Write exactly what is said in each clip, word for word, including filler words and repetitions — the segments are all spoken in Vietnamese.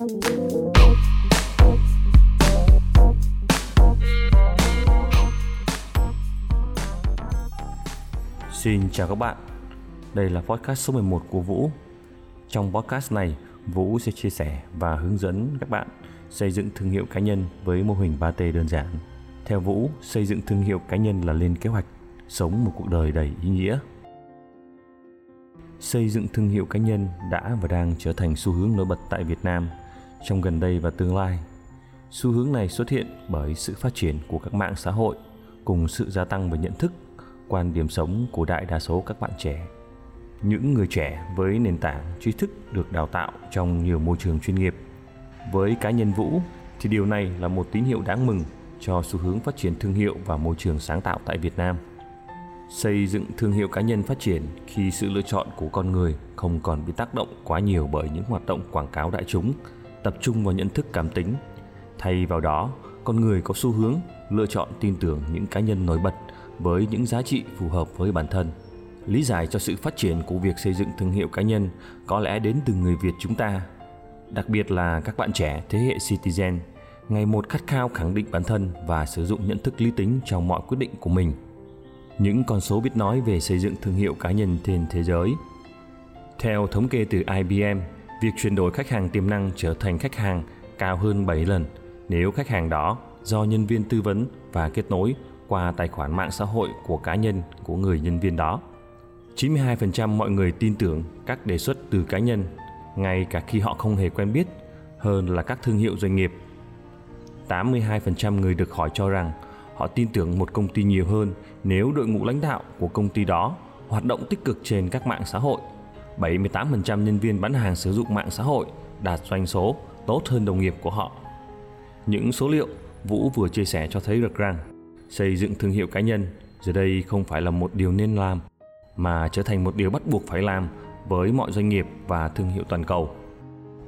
Xin chào các bạn. Đây là podcast số mười một của Vũ. Trong podcast này, Vũ sẽ chia sẻ và hướng dẫn các bạn xây dựng thương hiệu cá nhân với mô hình ba T đơn giản. Theo Vũ, xây dựng thương hiệu cá nhân là lên kế hoạch, sống một cuộc đời đầy ý nghĩa. Xây dựng thương hiệu cá nhân đã và đang trở thành xu hướng nổi bật tại Việt Nam trong gần đây và tương lai. Xu hướng này xuất hiện bởi sự phát triển của các mạng xã hội cùng sự gia tăng về nhận thức, quan điểm sống của đại đa số các bạn trẻ. Những người trẻ với nền tảng tri thức được đào tạo trong nhiều môi trường chuyên nghiệp. Với cá nhân Vũ thì điều này là một tín hiệu đáng mừng cho xu hướng phát triển thương hiệu và môi trường sáng tạo tại Việt Nam. Xây dựng thương hiệu cá nhân phát triển khi sự lựa chọn của con người không còn bị tác động quá nhiều bởi những hoạt động quảng cáo đại chúng, tập trung vào nhận thức cảm tính. Thay vào đó, con người có xu hướng lựa chọn tin tưởng những cá nhân nổi bật với những giá trị phù hợp với bản thân. Lý giải cho sự phát triển của việc xây dựng thương hiệu cá nhân có lẽ đến từ người Việt chúng ta, đặc biệt là các bạn trẻ thế hệ Citizen, ngày một khát khao khẳng định bản thân và sử dụng nhận thức lý tính trong mọi quyết định của mình. Những con số biết nói về xây dựng thương hiệu cá nhân trên thế giới. Theo thống kê từ I B M, việc chuyển đổi khách hàng tiềm năng trở thành khách hàng cao hơn bảy lần nếu khách hàng đó do nhân viên tư vấn và kết nối qua tài khoản mạng xã hội của cá nhân của người nhân viên đó. chín mươi hai phần trăm mọi người tin tưởng các đề xuất từ cá nhân, ngay cả khi họ không hề quen biết, hơn là các thương hiệu doanh nghiệp. tám mươi hai phần trăm người được hỏi cho rằng họ tin tưởng một công ty nhiều hơn nếu đội ngũ lãnh đạo của công ty đó hoạt động tích cực trên các mạng xã hội. bảy mươi tám phần trăm nhân viên bán hàng sử dụng mạng xã hội đạt doanh số tốt hơn đồng nghiệp của họ. Những số liệu Vũ vừa chia sẻ cho thấy được rằng xây dựng thương hiệu cá nhân giờ đây không phải là một điều nên làm, mà trở thành một điều bắt buộc phải làm với mọi doanh nghiệp và thương hiệu toàn cầu.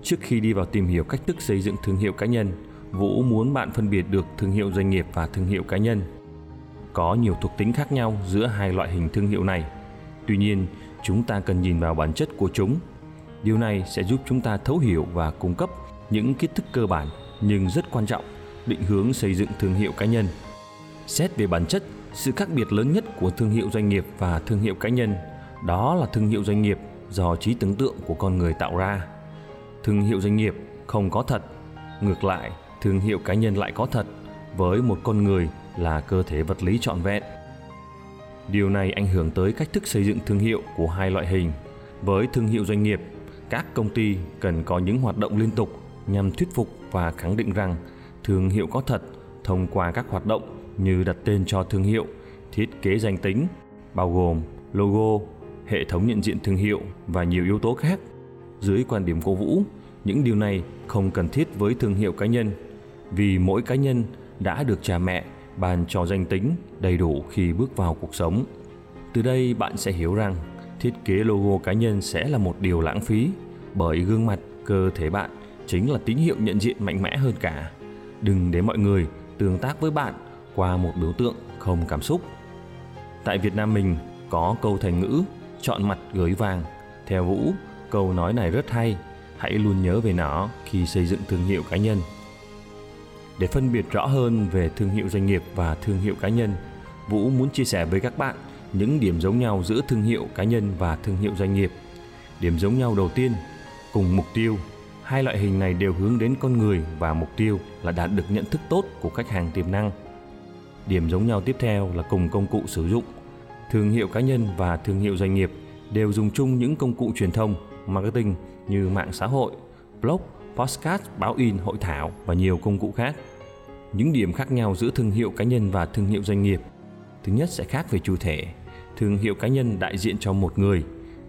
Trước khi đi vào tìm hiểu cách thức xây dựng thương hiệu cá nhân, Vũ muốn bạn phân biệt được thương hiệu doanh nghiệp và thương hiệu cá nhân. Có nhiều thuộc tính khác nhau giữa hai loại hình thương hiệu này. Tuy nhiên, chúng ta cần nhìn vào bản chất của chúng. Điều này sẽ giúp chúng ta thấu hiểu và cung cấp những kiến thức cơ bản nhưng rất quan trọng, định hướng xây dựng thương hiệu cá nhân. Xét về bản chất, sự khác biệt lớn nhất của thương hiệu doanh nghiệp và thương hiệu cá nhân đó là thương hiệu doanh nghiệp do trí tưởng tượng của con người tạo ra. Thương hiệu doanh nghiệp không có thật. Ngược lại, thương hiệu cá nhân lại có thật, với một con người là cơ thể vật lý trọn vẹn. Điều này ảnh hưởng tới cách thức xây dựng thương hiệu của hai loại hình. Với thương hiệu doanh nghiệp, các công ty cần có những hoạt động liên tục nhằm thuyết phục và khẳng định rằng thương hiệu có thật thông qua các hoạt động như đặt tên cho thương hiệu, thiết kế danh tính, bao gồm logo, hệ thống nhận diện thương hiệu và nhiều yếu tố khác. Dưới quan điểm của Vũ, những điều này không cần thiết với thương hiệu cá nhân, vì mỗi cá nhân đã được cha mẹ ban cho danh tính đầy đủ khi bước vào cuộc sống. Từ đây bạn sẽ hiểu rằng thiết kế logo cá nhân sẽ là một điều lãng phí, bởi gương mặt, cơ thể bạn chính là tín hiệu nhận diện mạnh mẽ hơn cả. Đừng để mọi người tương tác với bạn qua một biểu tượng không cảm xúc. Tại Việt Nam mình có câu thành ngữ chọn mặt gửi vàng. Theo Vũ, câu nói này rất hay. Hãy luôn nhớ về nó khi xây dựng thương hiệu cá nhân. Để phân biệt rõ hơn về thương hiệu doanh nghiệp và thương hiệu cá nhân, Vũ muốn chia sẻ với các bạn những điểm giống nhau giữa thương hiệu cá nhân và thương hiệu doanh nghiệp. Điểm giống nhau đầu tiên, cùng mục tiêu. Hai loại hình này đều hướng đến con người và mục tiêu là đạt được nhận thức tốt của khách hàng tiềm năng. Điểm giống nhau tiếp theo là cùng công cụ sử dụng. Thương hiệu cá nhân và thương hiệu doanh nghiệp đều dùng chung những công cụ truyền thông, marketing như mạng xã hội, blog, podcast, báo in, hội thảo và nhiều công cụ khác. Những điểm khác nhau giữa thương hiệu cá nhân và thương hiệu doanh nghiệp. Thứ nhất sẽ khác về chủ thể. Thương hiệu cá nhân đại diện cho một người,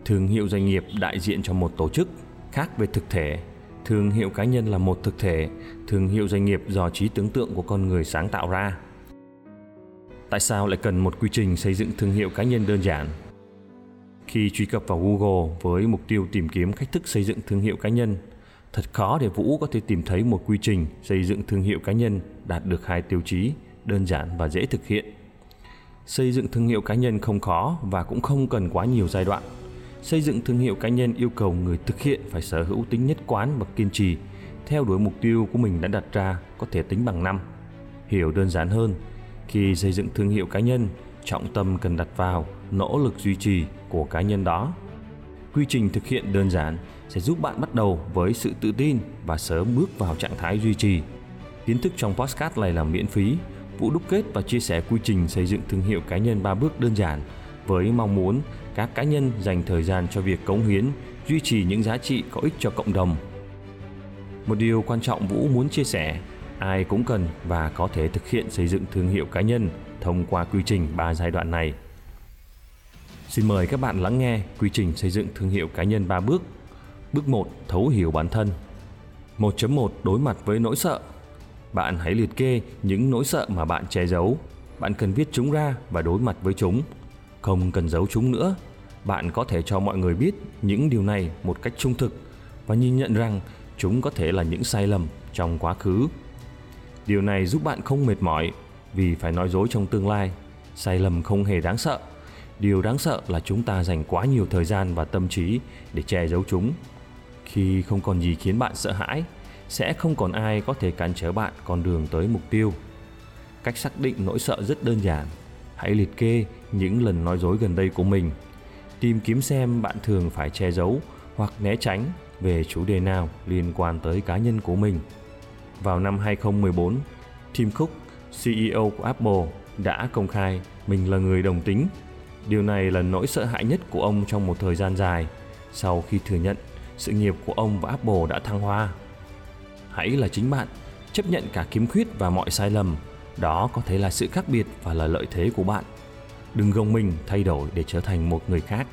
thương hiệu doanh nghiệp đại diện cho một tổ chức. Khác về thực thể. Thương hiệu cá nhân là một thực thể, thương hiệu doanh nghiệp do trí tưởng tượng của con người sáng tạo ra. Tại sao lại cần một quy trình xây dựng thương hiệu cá nhân đơn giản? Khi truy cập vào Google với mục tiêu tìm kiếm cách thức xây dựng thương hiệu cá nhân, thật khó để Vũ có thể tìm thấy một quy trình xây dựng thương hiệu cá nhân đạt được hai tiêu chí, đơn giản và dễ thực hiện. Xây dựng thương hiệu cá nhân không khó và cũng không cần quá nhiều giai đoạn. Xây dựng thương hiệu cá nhân yêu cầu người thực hiện phải sở hữu tính nhất quán và kiên trì, theo đuổi mục tiêu của mình đã đặt ra có thể tính bằng năm. Hiểu đơn giản hơn, khi xây dựng thương hiệu cá nhân, trọng tâm cần đặt vào nỗ lực duy trì của cá nhân đó. Quy trình thực hiện đơn giản sẽ giúp bạn bắt đầu với sự tự tin và sớm bước vào trạng thái duy trì. Kiến thức trong podcast này là miễn phí. Vũ đúc kết và chia sẻ quy trình xây dựng thương hiệu cá nhân ba bước đơn giản với mong muốn các cá nhân dành thời gian cho việc cống hiến, duy trì những giá trị có ích cho cộng đồng. Một điều quan trọng Vũ muốn chia sẻ, ai cũng cần và có thể thực hiện xây dựng thương hiệu cá nhân thông qua quy trình ba giai đoạn này. Xin mời các bạn lắng nghe quy trình xây dựng thương hiệu cá nhân ba bước. Bước một. Thấu hiểu bản thân. một chấm một. Đối mặt với nỗi sợ. Bạn hãy liệt kê những nỗi sợ mà bạn che giấu. Bạn cần viết chúng ra và đối mặt với chúng. Không cần giấu chúng nữa. Bạn có thể cho mọi người biết những điều này một cách trung thực và nhìn nhận rằng chúng có thể là những sai lầm trong quá khứ. Điều này giúp bạn không mệt mỏi vì phải nói dối trong tương lai. Sai lầm không hề đáng sợ. Điều đáng sợ là chúng ta dành quá nhiều thời gian và tâm trí để che giấu chúng. Khi không còn gì khiến bạn sợ hãi, sẽ không còn ai có thể cản trở bạn con đường tới mục tiêu. Cách xác định nỗi sợ rất đơn giản. Hãy liệt kê những lần nói dối gần đây của mình. Tìm kiếm xem bạn thường phải che giấu hoặc né tránh về chủ đề nào liên quan tới cá nhân của mình. Vào năm hai không một bốn, Tim Cook, xê e ô của Apple, đã công khai mình là người đồng tính. Điều này là nỗi sợ hãi nhất của ông trong một thời gian dài. Sau khi thừa nhận, sự nghiệp của ông và Apple đã thăng hoa. Hãy là chính bạn, chấp nhận cả khiếm khuyết và mọi sai lầm. Đó có thể là sự khác biệt và là lợi thế của bạn. Đừng gồng mình thay đổi để trở thành một người khác.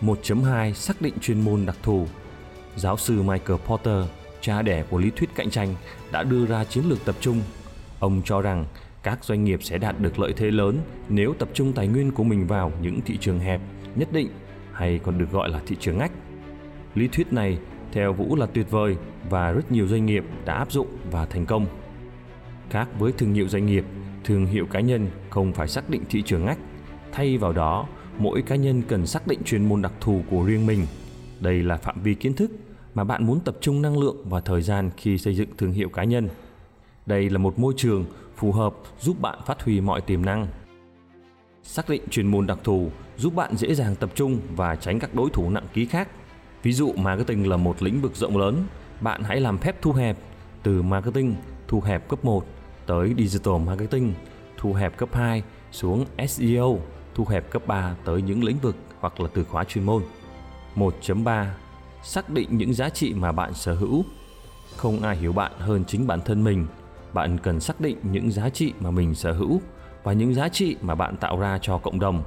một chấm hai. Xác định chuyên môn đặc thù. Giáo sư Michael Porter, cha đẻ của lý thuyết cạnh tranh, đã đưa ra chiến lược tập trung. Ông cho rằng các doanh nghiệp sẽ đạt được lợi thế lớn nếu tập trung tài nguyên của mình vào những thị trường hẹp, nhất định, hay còn được gọi là thị trường ngách. Lý thuyết này, theo Vũ, là tuyệt vời và rất nhiều doanh nghiệp đã áp dụng và thành công. Khác với thương hiệu doanh nghiệp, thương hiệu cá nhân không phải xác định thị trường ngách. Thay vào đó, mỗi cá nhân cần xác định chuyên môn đặc thù của riêng mình. Đây là phạm vi kiến thức mà bạn muốn tập trung năng lượng và thời gian khi xây dựng thương hiệu cá nhân. Đây là một môi trường phù hợp giúp bạn phát huy mọi tiềm năng. Xác định chuyên môn đặc thù giúp bạn dễ dàng tập trung và tránh các đối thủ nặng ký khác. Ví dụ marketing là một lĩnh vực rộng lớn, bạn hãy làm phép thu hẹp. Từ marketing thu hẹp cấp một tới digital marketing, thu hẹp cấp hai xuống ét e ô, thu hẹp cấp ba tới những lĩnh vực hoặc là từ khóa chuyên môn. một chấm ba. Xác định những giá trị mà bạn sở hữu. Không ai hiểu bạn hơn chính bản thân mình. Bạn cần xác định những giá trị mà mình sở hữu và những giá trị mà bạn tạo ra cho cộng đồng.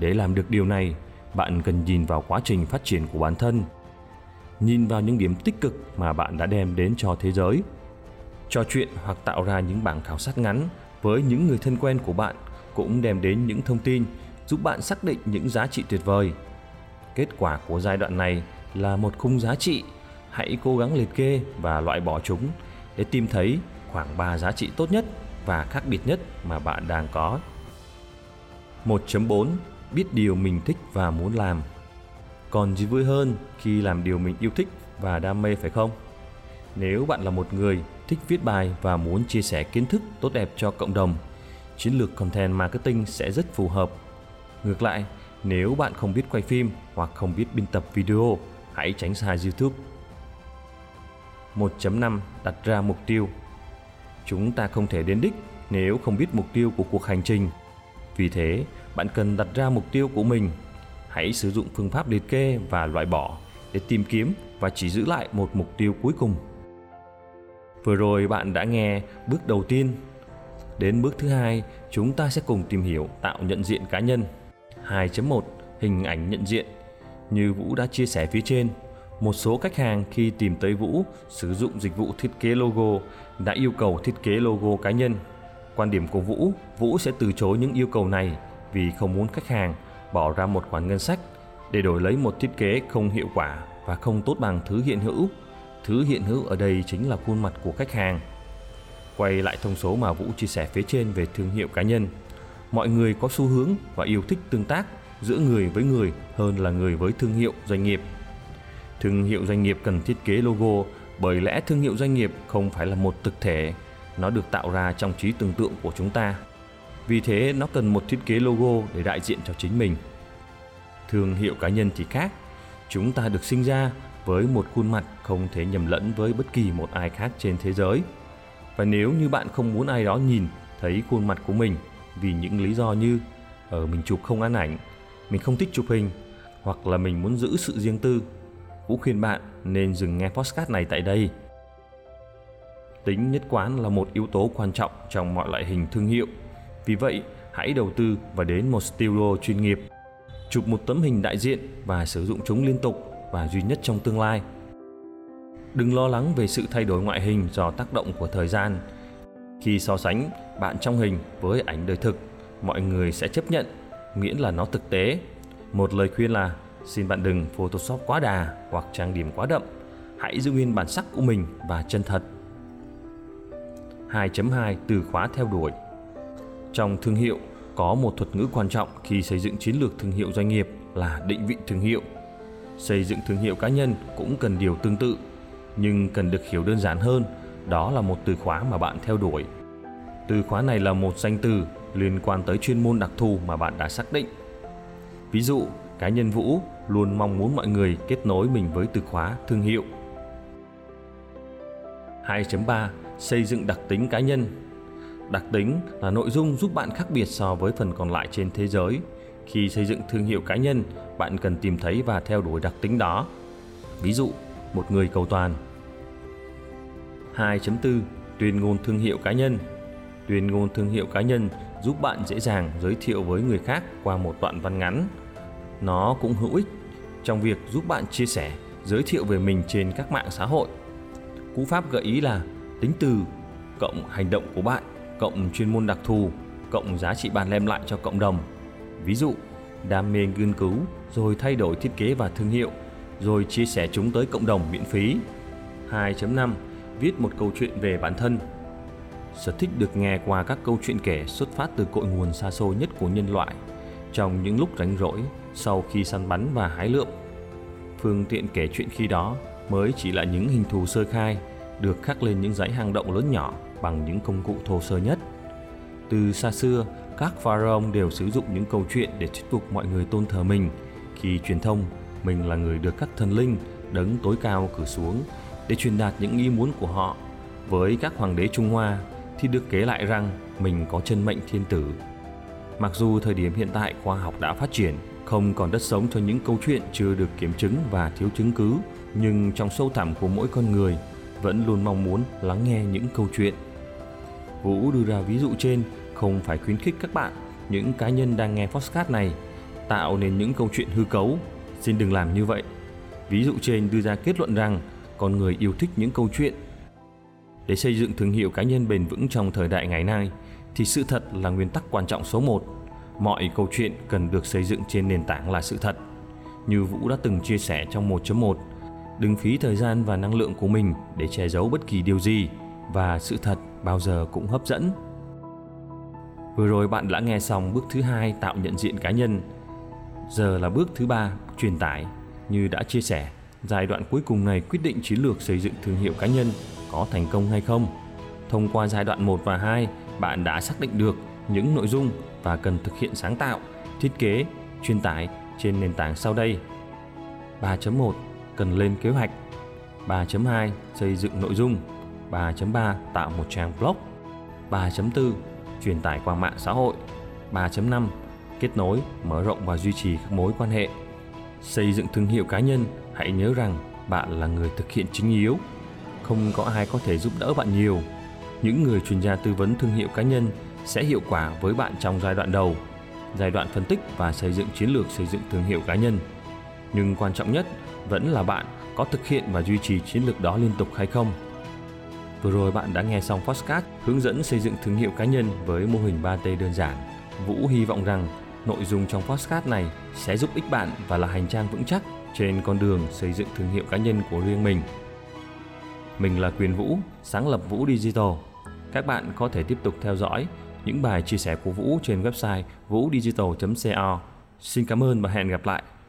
Để làm được điều này, bạn cần nhìn vào quá trình phát triển của bản thân. Nhìn vào những điểm tích cực mà bạn đã đem đến cho thế giới. Trò chuyện hoặc tạo ra những bảng khảo sát ngắn với những người thân quen của bạn cũng đem đến những thông tin giúp bạn xác định những giá trị tuyệt vời. Kết quả của giai đoạn này là một khung giá trị. Hãy cố gắng liệt kê và loại bỏ chúng để tìm thấy khoảng ba giá trị tốt nhất và khác biệt nhất mà bạn đang có. một chấm bốn. Biết điều mình thích và muốn làm. Còn gì vui hơn khi làm điều mình yêu thích và đam mê, phải không? Nếu bạn là một người thích viết bài và muốn chia sẻ kiến thức tốt đẹp cho cộng đồng, chiến lược content marketing sẽ rất phù hợp. Ngược lại, nếu bạn không biết quay phim hoặc không biết biên tập video, hãy tránh xa YouTube. một chấm năm. Đặt ra mục tiêu. Chúng ta không thể đến đích nếu không biết mục tiêu của cuộc hành trình. Vì thế, bạn cần đặt ra mục tiêu của mình. Hãy sử dụng phương pháp liệt kê và loại bỏ để tìm kiếm và chỉ giữ lại một mục tiêu cuối cùng. Vừa rồi bạn đã nghe bước đầu tiên. Đến bước thứ hai, chúng ta sẽ cùng tìm hiểu tạo nhận diện cá nhân. hai chấm một. Hình ảnh nhận diện. Như Vũ đã chia sẻ phía trên, một số khách hàng khi tìm tới Vũ sử dụng dịch vụ thiết kế logo đã yêu cầu thiết kế logo cá nhân. Quan điểm của Vũ, Vũ sẽ từ chối những yêu cầu này vì không muốn khách hàng bỏ ra một khoản ngân sách để đổi lấy một thiết kế không hiệu quả và không tốt bằng thứ hiện hữu. Thứ hiện hữu ở đây chính là khuôn mặt của khách hàng. Quay lại thông số mà Vũ chia sẻ phía trên về thương hiệu cá nhân. Mọi người có xu hướng và yêu thích tương tác giữa người với người hơn là người với thương hiệu doanh nghiệp. Thương hiệu doanh nghiệp cần thiết kế logo bởi lẽ thương hiệu doanh nghiệp không phải là một thực thể, nó được tạo ra trong trí tưởng tượng của chúng ta. Vì thế nó cần một thiết kế logo để đại diện cho chính mình. Thương hiệu cá nhân thì khác, chúng ta được sinh ra với một khuôn mặt không thể nhầm lẫn với bất kỳ một ai khác trên thế giới. Và nếu như bạn không muốn ai đó nhìn thấy khuôn mặt của mình vì những lý do như ở mình chụp không ăn ảnh, mình không thích chụp hình, hoặc là mình muốn giữ sự riêng tư, Vũ khuyên bạn nên dừng nghe podcast này tại đây. Tính nhất quán là một yếu tố quan trọng trong mọi loại hình thương hiệu. Vì vậy, hãy đầu tư và đến một studio chuyên nghiệp, chụp một tấm hình đại diện và sử dụng chúng liên tục và duy nhất trong tương lai. Đừng lo lắng về sự thay đổi ngoại hình do tác động của thời gian. Khi so sánh bạn trong hình với ảnh đời thực, mọi người sẽ chấp nhận, miễn là nó thực tế. Một lời khuyên là xin bạn đừng Photoshop quá đà hoặc trang điểm quá đậm. Hãy giữ nguyên bản sắc của mình và chân thật. hai chấm hai Từ khóa theo đuổi. Trong thương hiệu, có một thuật ngữ quan trọng khi xây dựng chiến lược thương hiệu doanh nghiệp là định vị thương hiệu. Xây dựng thương hiệu cá nhân cũng cần điều tương tự, nhưng cần được hiểu đơn giản hơn, đó là một từ khóa mà bạn theo đuổi. Từ khóa này là một danh từ liên quan tới chuyên môn đặc thù mà bạn đã xác định. Ví dụ, cá nhân Vũ luôn mong muốn mọi người kết nối mình với từ khóa thương hiệu. hai chấm ba Xây dựng đặc tính cá nhân. Đặc tính là nội dung giúp bạn khác biệt so với phần còn lại trên thế giới. Khi xây dựng thương hiệu cá nhân, bạn cần tìm thấy và theo đuổi đặc tính đó. Ví dụ, một người cầu toàn. hai chấm bốn Tuyên ngôn thương hiệu cá nhân. Tuyên ngôn thương hiệu cá nhân giúp bạn dễ dàng giới thiệu với người khác qua một đoạn văn ngắn. Nó cũng hữu ích trong việc giúp bạn chia sẻ, giới thiệu về mình trên các mạng xã hội. Cú pháp gợi ý là tính từ cộng hành động của bạn cộng chuyên môn đặc thù cộng giá trị bạn đem lại cho cộng đồng. Ví dụ, đam mê nghiên cứu rồi thay đổi thiết kế và thương hiệu rồi chia sẻ chúng tới cộng đồng miễn phí. hai chấm năm Viết một câu chuyện về bản thân. Sở thích được nghe qua các câu chuyện kể xuất phát từ cội nguồn xa xôi nhất của nhân loại, trong những lúc rảnh rỗi sau khi săn bắn và hái lượm. Phương tiện kể chuyện khi đó mới chỉ là những hình thù sơ khai được khắc lên những dãy hang động lớn nhỏ bằng những công cụ thô sơ nhất. Từ xa xưa, các pharaoh đều sử dụng những câu chuyện để thuyết phục mọi người tôn thờ mình. Khi truyền thông, mình là người được các thần linh, đấng tối cao cử xuống để truyền đạt những ý muốn của họ. Với các hoàng đế Trung Hoa thì được kể lại rằng mình có chân mệnh thiên tử. Mặc dù thời điểm hiện tại khoa học đã phát triển, không còn đất sống cho những câu chuyện chưa được kiểm chứng và thiếu chứng cứ, nhưng trong sâu thẳm của mỗi con người vẫn luôn mong muốn lắng nghe những câu chuyện. Vũ đưa ra ví dụ trên không phải khuyến khích các bạn, những cá nhân đang nghe podcast này, tạo nên những câu chuyện hư cấu. Xin đừng làm như vậy. Ví dụ trên đưa ra kết luận rằng con người yêu thích những câu chuyện. Để xây dựng thương hiệu cá nhân bền vững trong thời đại ngày nay thì sự thật là nguyên tắc quan trọng số một. Mọi câu chuyện cần được xây dựng trên nền tảng là sự thật. Như Vũ đã từng chia sẻ trong một chấm một, đừng phí thời gian và năng lượng của mình để che giấu bất kỳ điều gì, và sự thật bao giờ cũng hấp dẫn. Vừa rồi bạn đã nghe xong bước thứ hai tạo nhận diện cá nhân. Giờ là bước thứ ba truyền tải. Như đã chia sẻ, giai đoạn cuối cùng này quyết định chiến lược xây dựng thương hiệu cá nhân có thành công hay không. Thông qua giai đoạn một và hai, bạn đã xác định được những nội dung và cần thực hiện sáng tạo, thiết kế, truyền tải trên nền tảng sau đây. ba chấm một Cần lên kế hoạch. ba chấm hai Xây dựng nội dung. ba chấm ba Tạo một trang blog. ba chấm bốn Truyền tải qua mạng xã hội. ba chấm năm Kết nối, mở rộng và duy trì các mối quan hệ. Xây dựng thương hiệu cá nhân, hãy nhớ rằng bạn là người thực hiện chính yếu. Không có ai có thể giúp đỡ bạn nhiều. Những người chuyên gia tư vấn thương hiệu cá nhân sẽ hiệu quả với bạn trong giai đoạn đầu, giai đoạn phân tích và xây dựng chiến lược xây dựng thương hiệu cá nhân. Nhưng quan trọng nhất vẫn là bạn có thực hiện và duy trì chiến lược đó liên tục hay không. Vừa rồi bạn đã nghe xong podcast hướng dẫn xây dựng thương hiệu cá nhân với mô hình ba T đơn giản. Vũ hy vọng rằng nội dung trong podcast này sẽ giúp ích bạn và là hành trang vững chắc trên con đường xây dựng thương hiệu cá nhân của riêng mình. Mình là Quyền Vũ, sáng lập Vũ Digital. Các bạn có thể tiếp tục theo dõi những bài chia sẻ của Vũ trên website vudigital chấm co. Xin cảm ơn và hẹn gặp lại.